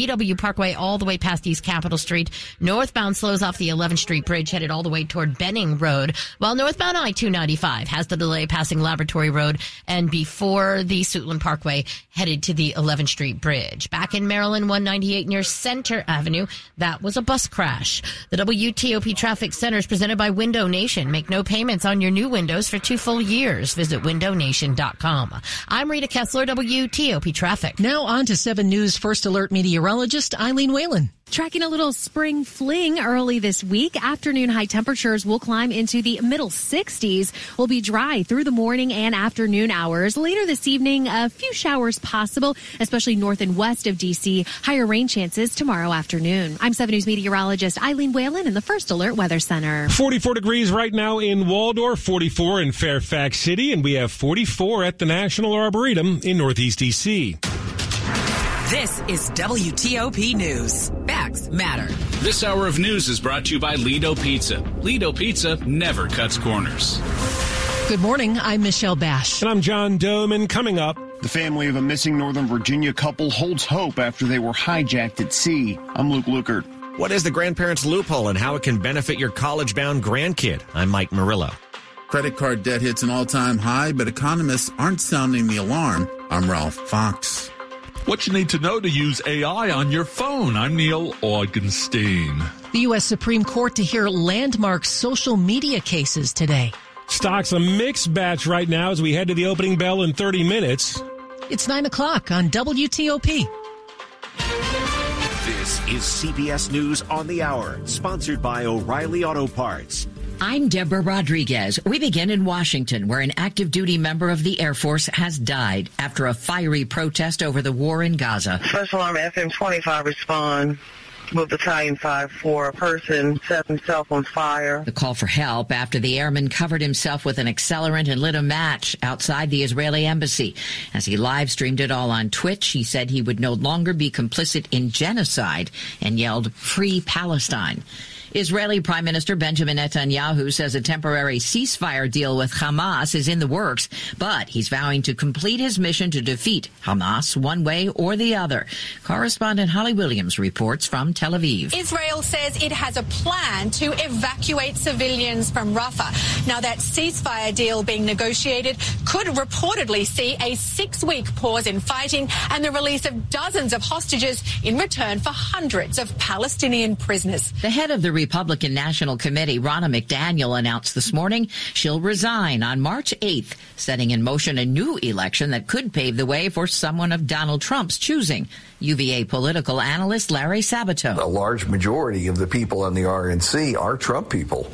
BW Parkway all the way past East Capitol Street. Northbound slows off the 11th Street Bridge headed all the way toward Benning Road, while northbound I-295 has the delay passing Laboratory Road and before the Suitland Parkway headed to the 11th Street Bridge. Back in Maryland, 198 near Center Avenue, that was a bus crash. The WTOP Traffic Center is presented by Window Nation. Make no payments on your new windows for 2 full years. Visit windownation.com. I'm Rita Kessler, WTOP Traffic. Now on to 7 News First Alert Meteorologist Eileen Whalen. Tracking a little spring fling early this week. Afternoon high temperatures will climb into the middle 60s. We'll be dry through the morning and afternoon hours. Later this evening, a few showers possible, especially north and west of D.C. Higher rain chances tomorrow afternoon. I'm 7 News meteorologist Eileen Whalen in the First Alert Weather Center. 44 degrees right now in Waldorf, 44 in Fairfax City, and we have 44 at the National Arboretum in Northeast D.C. This is WTOP News. Facts matter. This hour of news is brought to you by Lido Pizza. Lido Pizza never cuts corners. Good morning. I'm Michelle Bash. And I'm John Doman. Coming up, the family of a missing Northern Virginia couple holds hope after they were hijacked at sea. I'm Luke Lukert. What is the grandparents' loophole and how it can benefit your college-bound grandkid? I'm Mike Murillo. Credit card debt hits an all-time high, but economists aren't sounding the alarm. I'm Ralph Fox. What you need to know to use AI on your phone. I'm Neil Augenstein. The U.S. Supreme Court to hear landmark social media cases today. Stocks a mixed batch right now as we head to the opening bell in 30 minutes. It's 9 o'clock on WTOP. This is CBS News on the Hour, sponsored by O'Reilly Auto Parts. I'm Deborah Rodriguez. We begin in Washington, where an active duty member of the Air Force has died after a fiery protest over the war in Gaza. First Alarm FM 25 respond. Move Battalion 5-4. A person set himself on fire. The call for help after the airman covered himself with an accelerant and lit a match outside the Israeli embassy. As he live streamed it all on Twitch, he said he would no longer be complicit in genocide and yelled, "Free Palestine." Israeli Prime Minister Benjamin Netanyahu says a temporary ceasefire deal with Hamas is in the works, but he's vowing to complete his mission to defeat Hamas one way or the other. Correspondent Holly Williams reports from Tel Aviv. Israel says it has a plan to evacuate civilians from Rafah. Now, that ceasefire deal being negotiated could reportedly see a 6-week pause in fighting and the release of dozens of hostages in return for hundreds of Palestinian prisoners. The head of the Republican National Committee, Ronna McDaniel, announced this morning she'll resign on March 8th, setting in motion a new election that could pave the way for someone of Donald Trump's choosing. UVA political analyst Larry Sabato. A large majority of the people in the RNC are Trump people.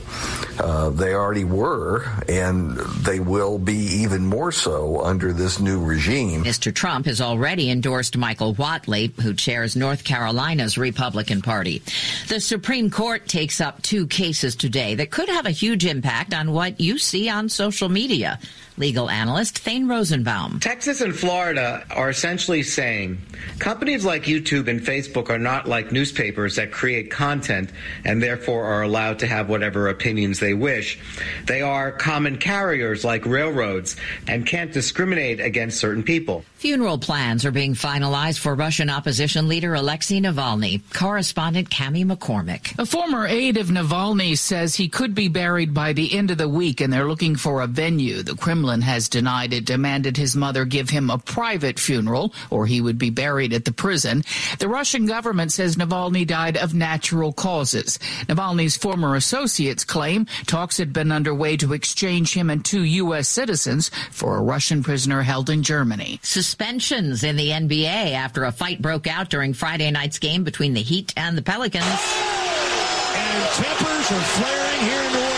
They already were, and they will be even more so under this new regime. Mr. Trump has already endorsed Michael Whatley, who chairs North Carolina's Republican Party. The Supreme Court takes up 2 cases today that could have a huge impact on what you see on social media. Legal analyst Thane Rosenbaum. Texas and Florida are essentially saying companies like YouTube and Facebook are not like newspapers that create content and therefore are allowed to have whatever opinions they wish. They are common carriers like railroads and can't discriminate against certain people. Funeral plans are being finalized for Russian opposition leader Alexei Navalny. Correspondent Cammie McCormick. A former aide of Navalny says he could be buried by the end of the week, and they're looking for a venue. The Kremlin has denied it, demanded his mother give him a private funeral or he would be buried at the prison. The Russian government says Navalny died of natural causes. Navalny's former associates claim talks had been underway to exchange him and 2 U.S. citizens for a Russian prisoner held in Germany. Suspensions in the NBA after a fight broke out during Friday night's game between the Heat and the Pelicans. And tempers are flaring here in New Orleans.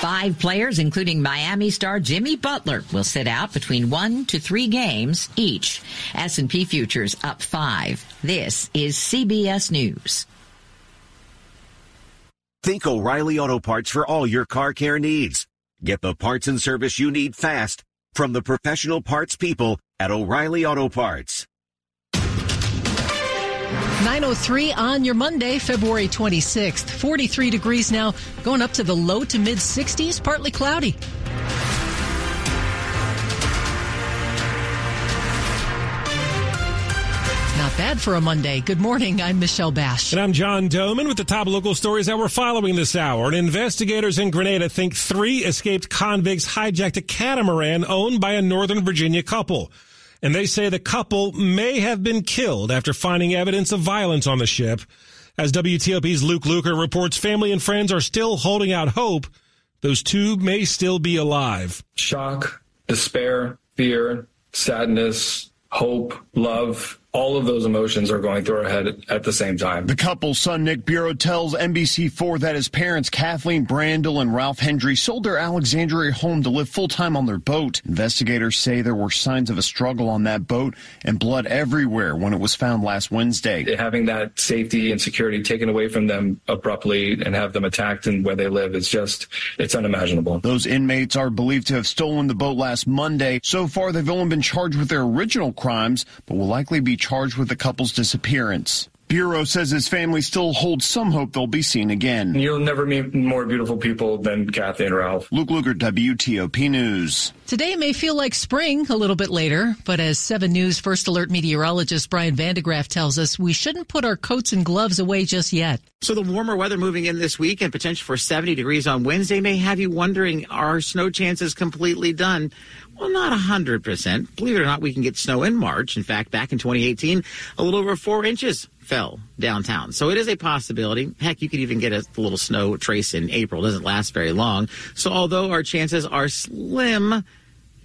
5 players, including Miami star Jimmy Butler, will sit out between 1 to 3 games each. S&P futures up 5. This is CBS News. Think O'Reilly Auto Parts for all your car care needs. Get the parts and service you need fast from the professional parts people at O'Reilly Auto Parts. 9:03 on your Monday, February 26th. 43 degrees now, going up to the low to mid 60s, partly cloudy. Not bad for a Monday. Good morning. I'm Michelle Bash. And I'm John Doman with the top local stories that we're following this hour. And investigators in Grenada think three escaped convicts hijacked a catamaran owned by a Northern Virginia couple. And they say the couple may have been killed after finding evidence of violence on the ship. As WTOP's Luke Lukert reports, family and friends are still holding out hope those two may still be alive. Shock, despair, fear, sadness, hope, love. All of those emotions are going through our head at the same time. The couple's son, Nick Bureau, tells NBC4 that his parents, Kathleen Brandel and Ralph Hendry, sold their Alexandria home to live full-time on their boat. Investigators say there were signs of a struggle on that boat and blood everywhere when it was found last Wednesday. Having that safety and security taken away from them abruptly and have them attacked and where they live is just, it's unimaginable. Those inmates are believed to have stolen the boat last Monday. So far, they've only been charged with their original crimes, but will likely be charged with the couple's disappearance. Bureau says his family still holds some hope they'll be seen again. You'll never meet more beautiful people than Kathy and Ralph. Luke Lukert, WTOP News. Today may feel like spring a little bit later, but as 7 News First Alert meteorologist Brian Vandegraff tells us, we shouldn't put our coats and gloves away just yet. So the warmer weather moving in this week and potential for 70 degrees on Wednesday may have you wondering, are snow chances completely done? Well, not 100%. Believe it or not, we can get snow in March. In fact, back in 2018, a little over 4 inches fell downtown. So it is a possibility. Heck, you could even get a little snow trace in April. It doesn't last very long. So although our chances are slim,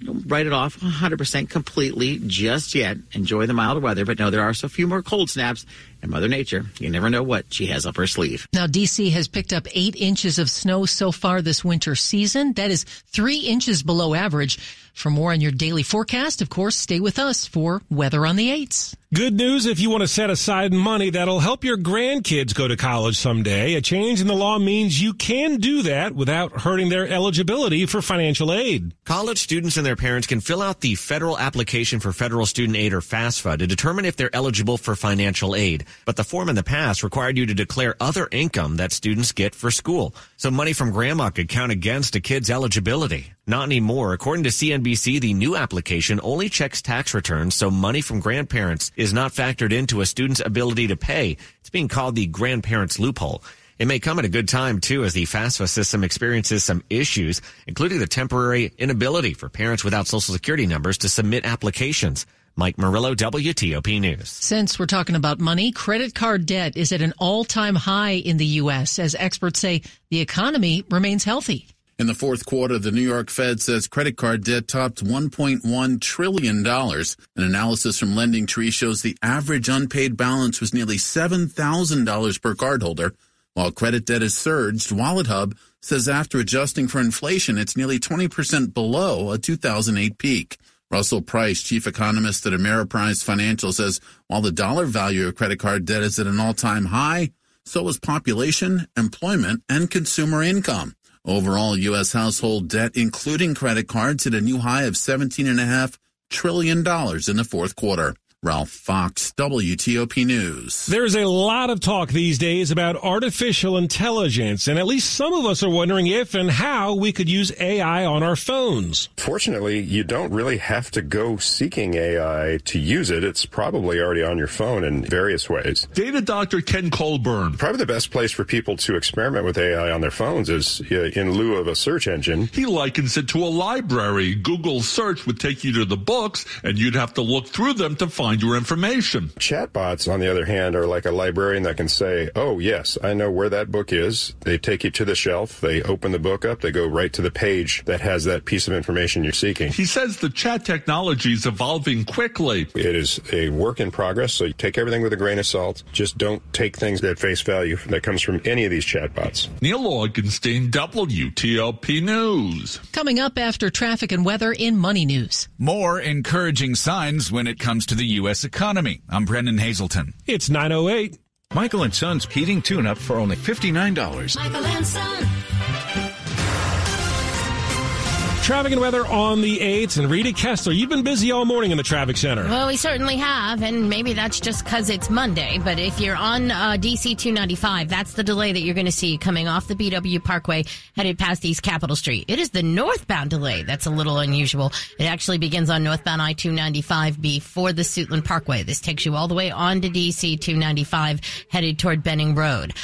don't write it off 100% completely just yet. Enjoy the milder weather. But no, there are so few more cold snaps. And Mother Nature, you never know what she has up her sleeve. Now, D.C. has picked up 8 inches of snow so far this winter season. That is 3 inches below average. For more on your daily forecast, of course, stay with us for Weather on the 8s. Good news if you want to set aside money that'll help your grandkids go to college someday. A change in the law means you can do that without hurting their eligibility for financial aid. College students and their parents can fill out the federal application for federal student aid or FAFSA to determine if they're eligible for financial aid. But the form in the past required you to declare other income that students get for school. So money from grandma could count against a kid's eligibility. Not anymore. According to CNBC, the new application only checks tax returns, so money from grandparents is not factored into a student's ability to pay. It's being called the grandparents' loophole. It may come at a good time, too, as the FAFSA system experiences some issues, including the temporary inability for parents without Social Security numbers to submit applications. Mike Murillo, WTOP News. Since we're talking about money, credit card debt is at an all-time high in the U.S. as experts say the economy remains healthy. In the fourth quarter, the New York Fed says credit card debt topped $1.1 trillion. An analysis from LendingTree shows the average unpaid balance was nearly $7,000 per cardholder, while credit debt has surged. WalletHub says after adjusting for inflation, it's nearly 20% below a 2008 peak. Russell Price, chief economist at Ameriprise Financial, says while the dollar value of credit card debt is at an all-time high, so is population, employment, and consumer income. Overall, U.S. household debt, including credit cards, hit a new high of $17.5 trillion in the fourth quarter. Ralph Fox, WTOP News. There's a lot of talk these days about artificial intelligence, and at least some of us are wondering if and how we could use AI on our phones. Fortunately, you don't really have to go seeking AI to use it. It's probably already on your phone in various ways. Data Dr. Ken Colburn. Probably the best place for people to experiment with AI on their phones is in lieu of a search engine. He likens it to a library. Google search would take you to the books, and you'd have to look through them to find your information. Chatbots, on the other hand, are like a librarian that can say, oh, yes, I know where that book is. They take you to the shelf. They open the book up. They go right to the page that has that piece of information you're seeking. He says the chat technology is evolving quickly. It is a work in progress, so you take everything with a grain of salt. Just don't take things at face value that comes from any of these chatbots. Neil Augenstein, WTOP News. Coming up after traffic and weather in Money News. More encouraging signs when it comes to the U.S. economy. I'm Brendan Hazelton. It's 9:08. Michael and Sons heating tune-up for only $59. Michael and Sons. Traffic and weather on the 8th. And Rita Kessler, you've been busy all morning in the traffic center. Well, we certainly have, and maybe that's just because it's Monday. But if you're on DC 295, that's the delay that you're going to see coming off the BW Parkway headed past East Capitol Street. It is the northbound delay that's a little unusual. It actually begins on northbound I-295 before the Suitland Parkway. This takes you all the way on to DC 295 headed toward Benning Road.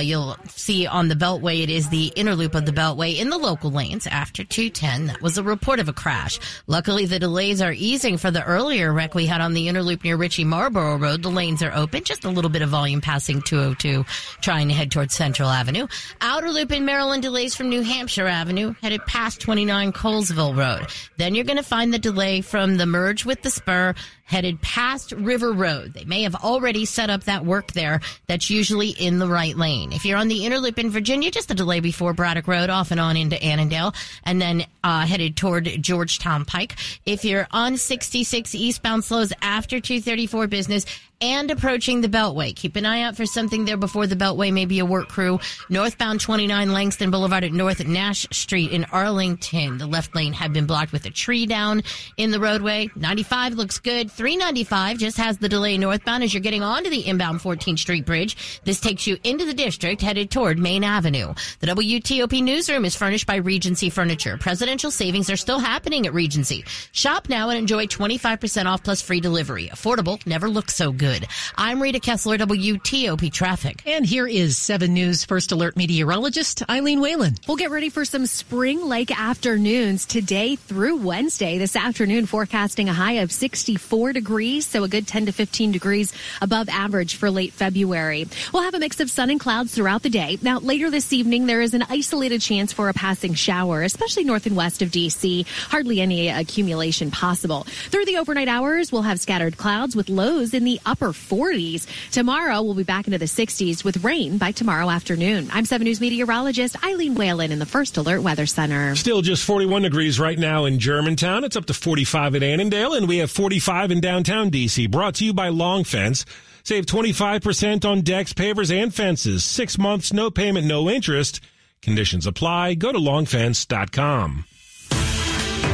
You'll see on the Beltway, it is the inner loop of the Beltway in the local lanes after 210. That was a report of a crash. Luckily, the delays are easing for the earlier wreck we had on the Interloop near Ritchie Marlboro Road. The lanes are open. Just a little bit of volume passing 202 trying to head towards Central Avenue. Outer Loop in Maryland, delays from New Hampshire Avenue headed past 29 Colesville Road. Then you're going to find the delay from the merge with the spur headed past River Road. They may have already set up that work there that's usually in the right lane. If you're on the Interloop in Virginia, just a delay before Braddock Road off and on into Annandale and then headed toward Georgetown Pike. If you're on 66 eastbound, slows after 234 business and approaching the Beltway. Keep an eye out for something there before the Beltway, maybe a work crew. Northbound 29 Langston Boulevard at North Nash Street in Arlington. The left lane had been blocked with a tree down in the roadway. 95 looks good. 395 just has the delay northbound as you're getting onto the inbound 14th Street Bridge. This takes you into the district headed toward Main Avenue. The WTOP newsroom is furnished by Regency Furniture. Presidential savings are still happening at Regency. Shop now and enjoy 25% off plus free delivery. Affordable never looks so good. I'm Rita Kessler, WTOP Traffic. And here is 7 News First Alert meteorologist Eileen Whalen. We'll get ready for some spring-like afternoons today through Wednesday. This afternoon, forecasting a high of 64 degrees, so a good 10 to 15 degrees above average for late February. We'll have a mix of sun and clouds throughout the day. Now, later this evening, there is an isolated chance for a passing shower, especially north and west of D.C. Hardly any accumulation possible. Through the overnight hours, we'll have scattered clouds with lows in the upper 40s. Tomorrow, we'll be back into the 60s with rain by tomorrow afternoon. I'm 7 News meteorologist Eileen Whalen in the First Alert Weather Center. Still just 41 degrees right now in Germantown. It's up to 45 at Annandale, and we have 45 in downtown D.C. Brought to you by Long Fence. Save 25% on decks, pavers, and fences. 6 months, no payment, no interest. Conditions apply. Go to longfence.com.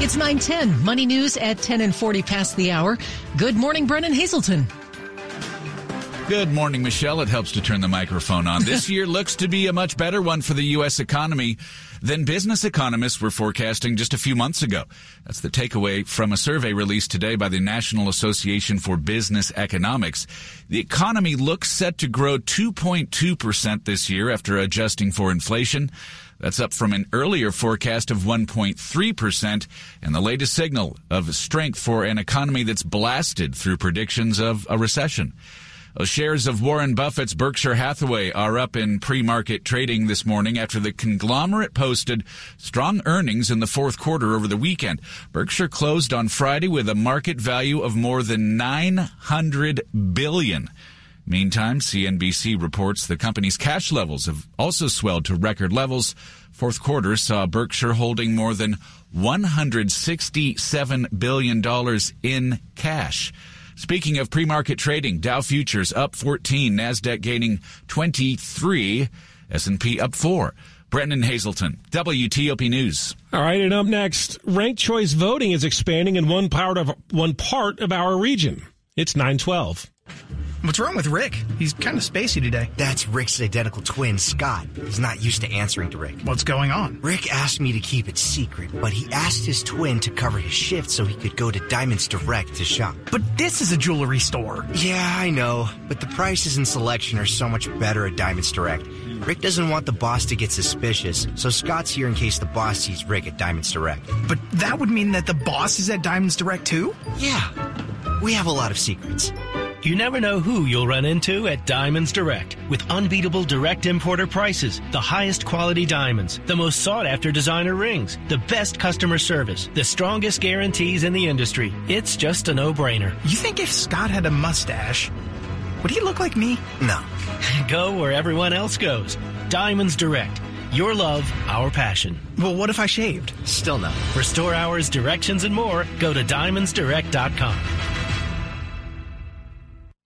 It's 9:10. Money News at 10 and 40 past the hour. Good morning, Brendan Hazelton. Good morning, Michelle. It helps to turn the microphone on. This year looks to be a much better one for the U.S. economy than business economists were forecasting just a few months ago. That's the takeaway from a survey released today by the National Association for Business Economics. The economy looks set to grow 2.2% this year after adjusting for inflation. That's up from an earlier forecast of 1.3% and the latest signal of strength for an economy that's blasted through predictions of a recession. Well, shares of Warren Buffett's Berkshire Hathaway are up in pre-market trading this morning after the conglomerate posted strong earnings in the fourth quarter over the weekend. Berkshire closed on Friday with a market value of more than $900 billion. Meantime, CNBC reports the company's cash levels have also swelled to record levels. Fourth quarter saw Berkshire holding more than $167 billion in cash. Speaking of pre-market trading, Dow futures up 14, NASDAQ gaining 23, S&P up 4. Brendan Hazelton, WTOP News. All right, and up next, ranked choice voting is expanding in one part of our region. It's 9:12. What's wrong with Rick? He's kind of spacey today. That's Rick's identical twin, Scott. He's not used to answering to Rick. What's going on? Rick asked me to keep it secret, but he asked his twin to cover his shift so he could go to Diamonds Direct to shop. But this is a jewelry store. Yeah, I know, but the prices and selection are so much better at Diamonds Direct. Rick doesn't want the boss to get suspicious, so Scott's here in case the boss sees Rick at Diamonds Direct. But that would mean that the boss is at Diamonds Direct too? Yeah, we have a lot of secrets. You never know who you'll run into at Diamonds Direct. With unbeatable direct importer prices, the highest quality diamonds, the most sought-after designer rings, the best customer service, the strongest guarantees in the industry. It's just a no-brainer. You think if Scott had a mustache, would he look like me? No. Go where everyone else goes. Diamonds Direct. Your love, our passion. Well, what if I shaved? Still no. For store hours, directions, and more, go to DiamondsDirect.com.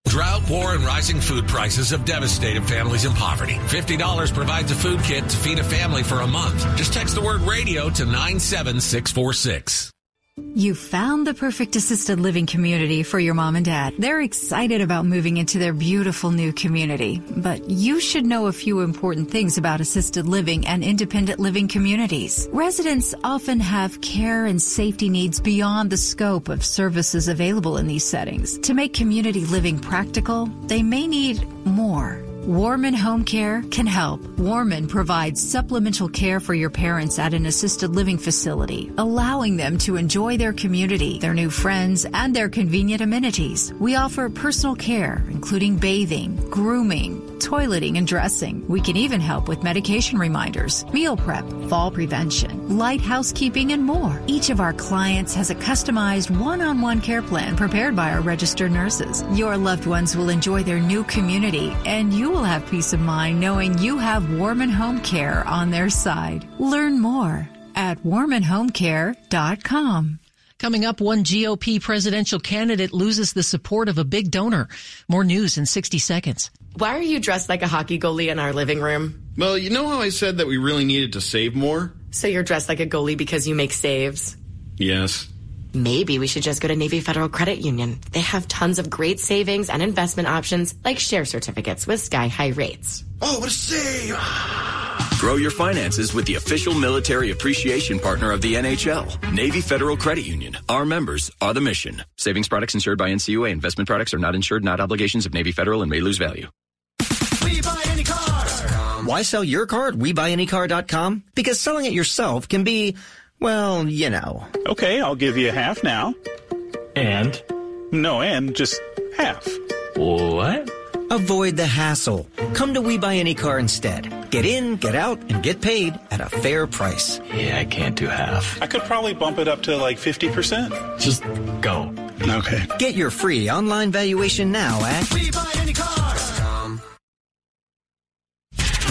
Drought war and rising food prices have devastated families in poverty. $50 provides a food kit to feed a family for a month. Just text the word radio to 97646. You found the perfect assisted living community for your mom and dad. They're excited about moving into their beautiful new community. But you should know a few important things about assisted living and independent living communities. Residents often have care and safety needs beyond the scope of services available in these settings. To make community living practical, they may need more. Warman Home Care can help. Warman provides supplemental care for your parents at an assisted living facility, allowing them to enjoy their community, their new friends, and their convenient amenities. We offer personal care, including bathing, grooming, toileting, and dressing. We can even help with medication reminders, meal prep, fall prevention, light housekeeping, and more. Each of our clients has a customized one-on-one care plan prepared by our registered nurses. Your loved ones will enjoy their new community, and you will have peace of mind knowing you have Warman Home Care on their side. Learn more at warmanhomecare.com. Coming up, one GOP presidential candidate loses the support of a big donor. More news in 60 seconds. Why are you dressed like a hockey goalie in our living room? Well, you know how I said that we really needed to save more? So you're dressed like a goalie because you make saves? Yes. Maybe we should just go to Navy Federal Credit Union. They have tons of great savings and investment options, like share certificates with sky-high rates. Oh, what a save! Grow your finances with the official military appreciation partner of the NHL. Navy Federal Credit Union. Our members are the mission. Savings products insured by NCUA. Investment products are not insured, not obligations of Navy Federal and may lose value. We buy any car. Why sell your car at WeBuyAnyCar.com? Because selling it yourself can be, well, you know. Okay, I'll give you half now. And? No, and just half. What? Avoid the hassle. Come to We Buy Any Car instead. Get in, get out, and get paid at a fair price. Yeah, I can't do half. I could probably bump it up to like 50%. Just go. Okay. Get your free online valuation now at We Buy Any Car.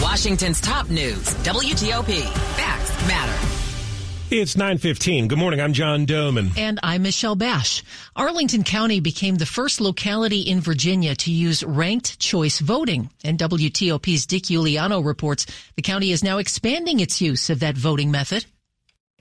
Washington's top news, WTOP. Facts matter. It's 9:15. Good morning. I'm John Doman. And I'm Michelle Bash. Arlington County became the first locality in Virginia to use ranked choice voting. And WTOP's Dick Uliano reports the county is now expanding its use of that voting method.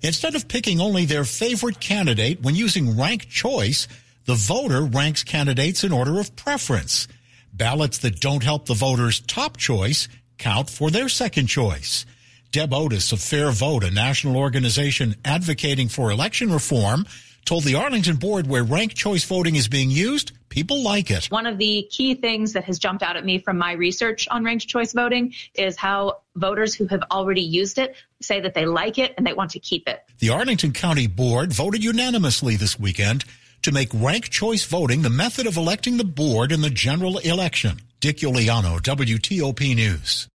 Instead of picking only their favorite candidate when using ranked choice, the voter ranks candidates in order of preference. Ballots that don't help the voter's top choice count for their second choice. Deb Otis of Fair Vote, a national organization advocating for election reform, told the Arlington board where ranked choice voting is being used, people like it. One of the key things that has jumped out at me from my research on ranked choice voting is how voters who have already used it say that they like it and they want to keep it. The Arlington County Board voted unanimously this weekend to make ranked choice voting the method of electing the board in the general election. Dick Uliano, WTOP News.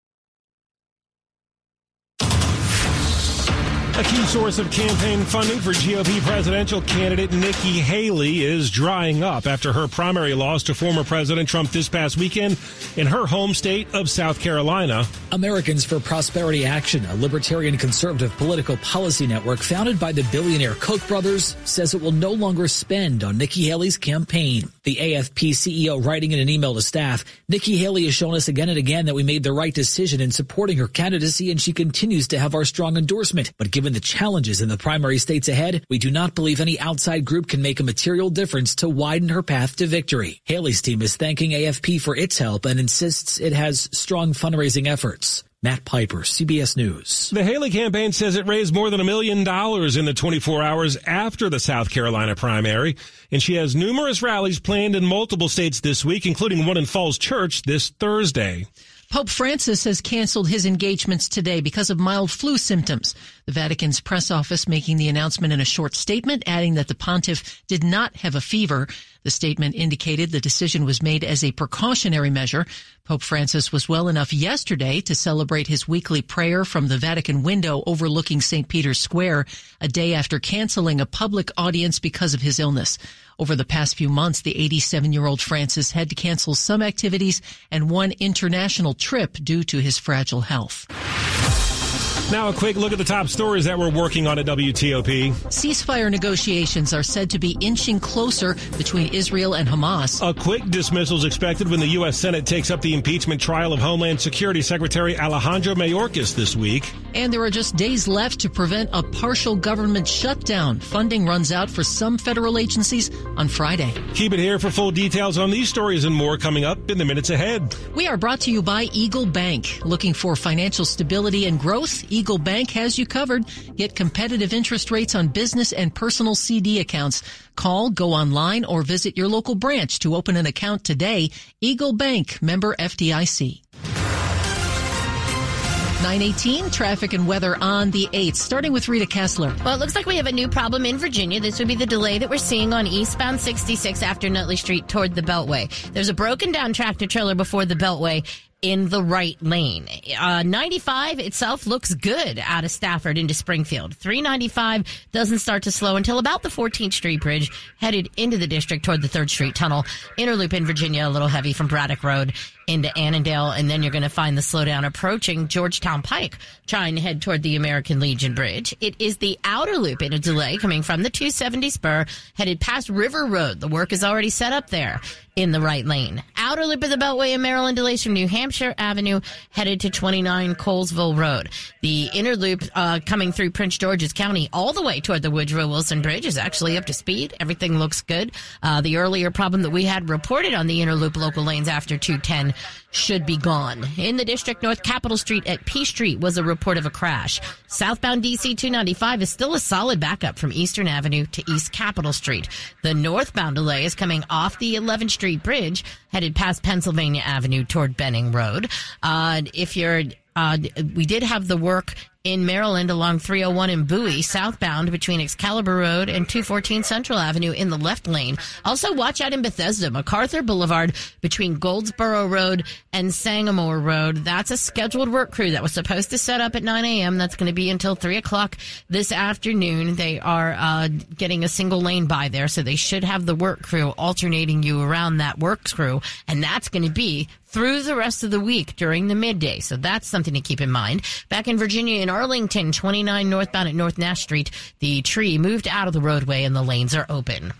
A key source of campaign funding for GOP presidential candidate Nikki Haley is drying up after her primary loss to former President Trump this past weekend in her home state of South Carolina. Americans for Prosperity Action, a libertarian conservative political policy network founded by the billionaire Koch brothers, says it will no longer spend on Nikki Haley's campaign. The AFP CEO writing in an email to staff, Nikki Haley has shown us again and again that we made the right decision in supporting her candidacy, and she continues to have our strong endorsement. But given the challenges in the primary states ahead, we do not believe any outside group can make a material difference to widen her path to victory. Haley's team is thanking AFP for its help and insists it has strong fundraising efforts. Matt Piper, CBS News. The Haley campaign says it raised more than $1 million in the 24 hours after the South Carolina primary, and she has numerous rallies planned in multiple states this week, including one in Falls Church this Thursday. Pope Francis has canceled his engagements today because of mild flu symptoms. The Vatican's press office making the announcement in a short statement, adding that the pontiff did not have a fever. The statement indicated the decision was made as a precautionary measure. Pope Francis was well enough yesterday to celebrate his weekly prayer from the Vatican window overlooking St. Peter's Square, a day after canceling a public audience because of his illness. Over the past few months, the 87-year-old Francis had to cancel some activities and one international trip due to his fragile health. Now a quick look at the top stories that we're working on at WTOP. Ceasefire negotiations are said to be inching closer between Israel and Hamas. A quick dismissal is expected when the U.S. Senate takes up the impeachment trial of Homeland Security Secretary Alejandro Mayorkas this week. And there are just days left to prevent a partial government shutdown. Funding runs out for some federal agencies on Friday. Keep it here for full details on these stories and more coming up in the minutes ahead. We are brought to you by Eagle Bank. Looking for financial stability and growth? Eagle Bank has you covered. Get competitive interest rates on business and personal CD accounts. Call, go online, or visit your local branch to open an account today. Eagle Bank, member FDIC. 9:18, traffic and weather on the 8th, starting with Rita Kessler. Well, it looks like we have a new problem in Virginia. This would be the delay that we're seeing on eastbound 66 after Nutley Street toward the Beltway. There's a broken down tractor trailer before the Beltway in the right lane. 95 itself looks good out of Stafford into Springfield. 395 doesn't start to slow until about the 14th Street Bridge, headed into the district toward the 3rd Street Tunnel. Interloop in Virginia, a little heavy from Braddock Road into Annandale, and then you're going to find the slowdown approaching Georgetown Pike, trying to head toward the American Legion Bridge. It is the outer loop in a delay coming from the 270 spur, headed past River Road. The work is already set up there in the right lane. Outer loop of the Beltway in Maryland delays from New Hampshire Avenue, headed to 29 Colesville Road. The inner loop coming through Prince George's County all the way toward the Woodrow Wilson Bridge is actually up to speed. Everything looks good. The earlier problem that we had reported on the inner loop local lanes after 210 should be gone. In the district, North Capitol Street at P Street was a report of a crash. Southbound DC 295 is still a solid backup from Eastern Avenue to East Capitol Street. The northbound delay is coming off the 11th Street Bridge, headed past Pennsylvania Avenue toward Benning Road. We did have the work in Maryland along 301 in Bowie, southbound between Excalibur Road and 214 Central Avenue in the left lane. Also, watch out in Bethesda, MacArthur Boulevard between Goldsboro Road and Sangamore Road. That's a scheduled work crew that was supposed to set up at 9 a.m. That's going to be until 3 o'clock this afternoon. They are getting a single lane by there, so they should have the work crew alternating you around that work crew, and that's going to be through the rest of the week during the midday. So that's something to keep in mind. Back in Virginia, in Arlington, 29 northbound at North Nash Street, the tree moved out of the roadway and the lanes are open.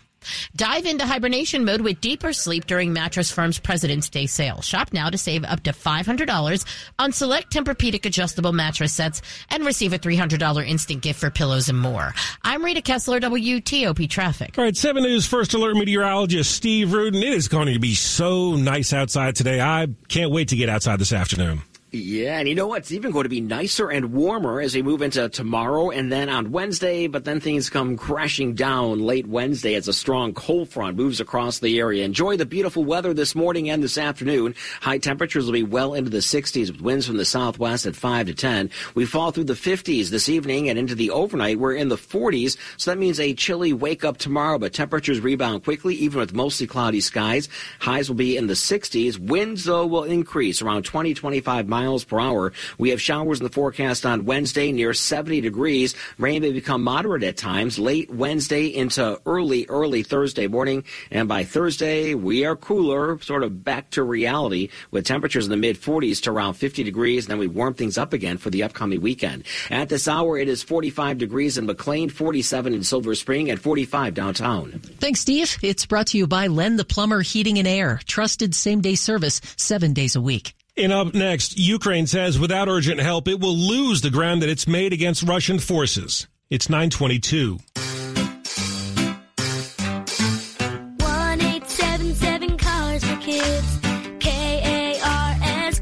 Dive into hibernation mode with deeper sleep during Mattress Firm's President's Day sale. Shop now to save up to $500 on select Tempur-Pedic adjustable mattress sets and receive a $300 instant gift for pillows and more. I'm Rita Kessler, WTOP Traffic. All right, 7 News First Alert meteorologist Steve Rudin. It is going to be so nice outside today. I can't wait to get outside this afternoon. Yeah, and you know what? It's even going to be nicer and warmer as we move into tomorrow and then on Wednesday, but then things come crashing down late Wednesday as a strong cold front moves across the area. Enjoy the beautiful weather this morning and this afternoon. High temperatures will be well into the 60s with winds from the southwest at 5 to 10. We fall through the 50s this evening and into the overnight. We're in the 40s, so that means a chilly wake-up tomorrow, but temperatures rebound quickly, even with mostly cloudy skies. Highs will be in the 60s. Winds, though, will increase around 20-25 miles per hour. We have showers in the forecast on Wednesday near 70 degrees. Rain may become moderate at times late Wednesday into early Thursday morning. And by Thursday, we are cooler, sort of back to reality with temperatures in the mid 40s to around 50 degrees. And then we warm things up again for the upcoming weekend. At this hour, it is 45 degrees in McLean, 47 in Silver Spring, and 45 downtown. Thanks, Steve. It's brought to you by Len the Plumber Heating and Air. Trusted same-day service 7 days a week. And up next, Ukraine says without urgent help, it will lose the ground that it's made against Russian forces. It's 9:22. 1877 Cars for Kids.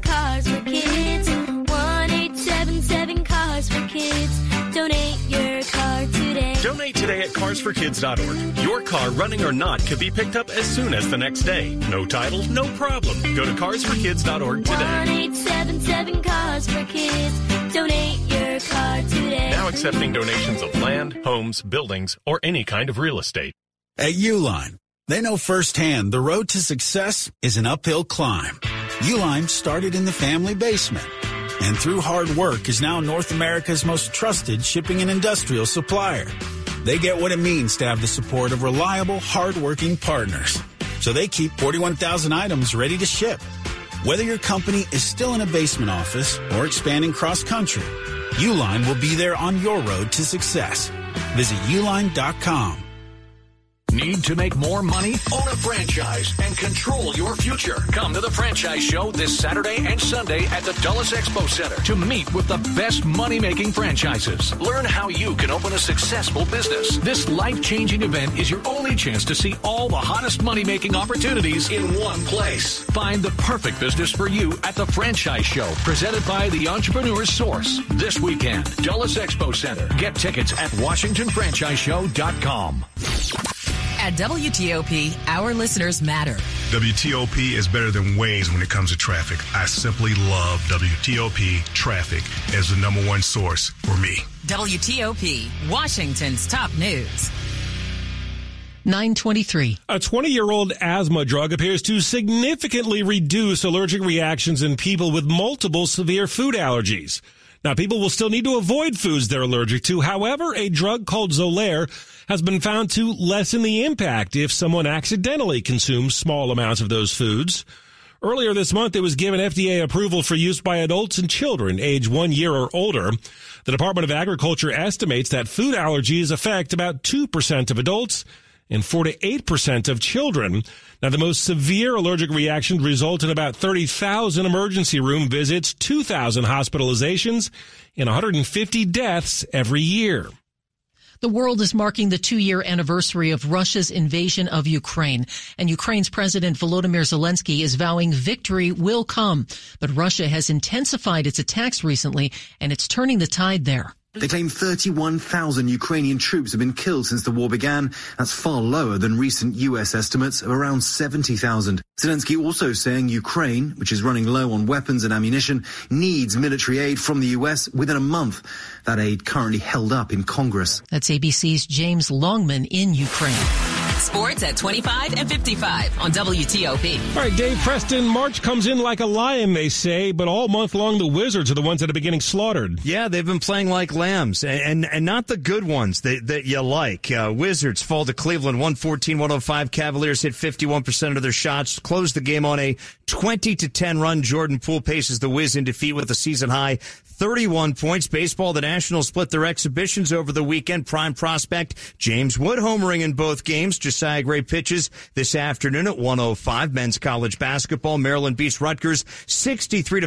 KARS Cars for Kids. 1877 Cars for Kids. Donate your car today. Donate today at carsforkids.org. Your car, running or not, could be picked up as soon as the next day. No title, no problem. Go to carsforkids.org today. 1877 Cars for Kids. Donate your car today. Now accepting donations of land, homes, buildings, or any kind of real estate. At Uline, they know firsthand the road to success is an uphill climb. Uline started in the family basement, and through hard work is now North America's most trusted shipping and industrial supplier. They get what it means to have the support of reliable, hardworking partners. So they keep 41,000 items ready to ship. Whether your company is still in a basement office or expanding cross-country, Uline will be there on your road to success. Visit Uline.com. Need to make more money? Own a franchise and control your future. Come to the Franchise Show this Saturday and Sunday at the Dulles Expo Center to meet with the best money-making franchises. Learn how you can open a successful business. This life-changing event is your only chance to see all the hottest money-making opportunities in one place. Find the perfect business for you at the Franchise Show, presented by The Entrepreneur's Source. This weekend, Dulles Expo Center. Get tickets at WashingtonFranchiseShow.com. At WTOP, our listeners matter. WTOP is better than Waze when it comes to traffic. I simply love WTOP traffic as the number one source for me. WTOP, Washington's top news. 923. A 20-year-old asthma drug appears to significantly reduce allergic reactions in people with multiple severe food allergies. Now, people will still need to avoid foods they're allergic to. However, a drug called Xolair has been found to lessen the impact if someone accidentally consumes small amounts of those foods. Earlier this month, it was given FDA approval for use by adults and children aged 1 year or older. The Department of Agriculture estimates that food allergies affect about 2% of adults and 4 to 8% of children. Now, the most severe allergic reactions result in about 30,000 emergency room visits, 2,000 hospitalizations, and 150 deaths every year. The world is marking the two-year anniversary of Russia's invasion of Ukraine, and Ukraine's President Volodymyr Zelensky is vowing victory will come. But Russia has intensified its attacks recently, and it's turning the tide there. They claim 31,000 Ukrainian troops have been killed since the war began. That's far lower than recent U.S. estimates of around 70,000. Zelensky also saying Ukraine, which is running low on weapons and ammunition, needs military aid from the U.S. within a month. That aid currently held up in Congress. That's ABC's James Longman in Ukraine. Sports at 25 and 55 on WTOP. All right, Dave Preston, March comes in like a lion, they say, but all month long the Wizards are the ones that have been getting slaughtered. Yeah, they've been playing like lambs, and not the good ones that you like. Wizards fall to Cleveland, 114-105. Cavaliers hit 51% of their shots, closed the game on a 20-10 run. Jordan Poole paces the Wiz in defeat with a season-high 31 points. Baseball, the Nationals split their exhibitions over the weekend. Prime prospect James Wood homering in both games. Josiah Gray pitches this afternoon at 1:05. Men's college basketball, Maryland beats Rutgers 63-50.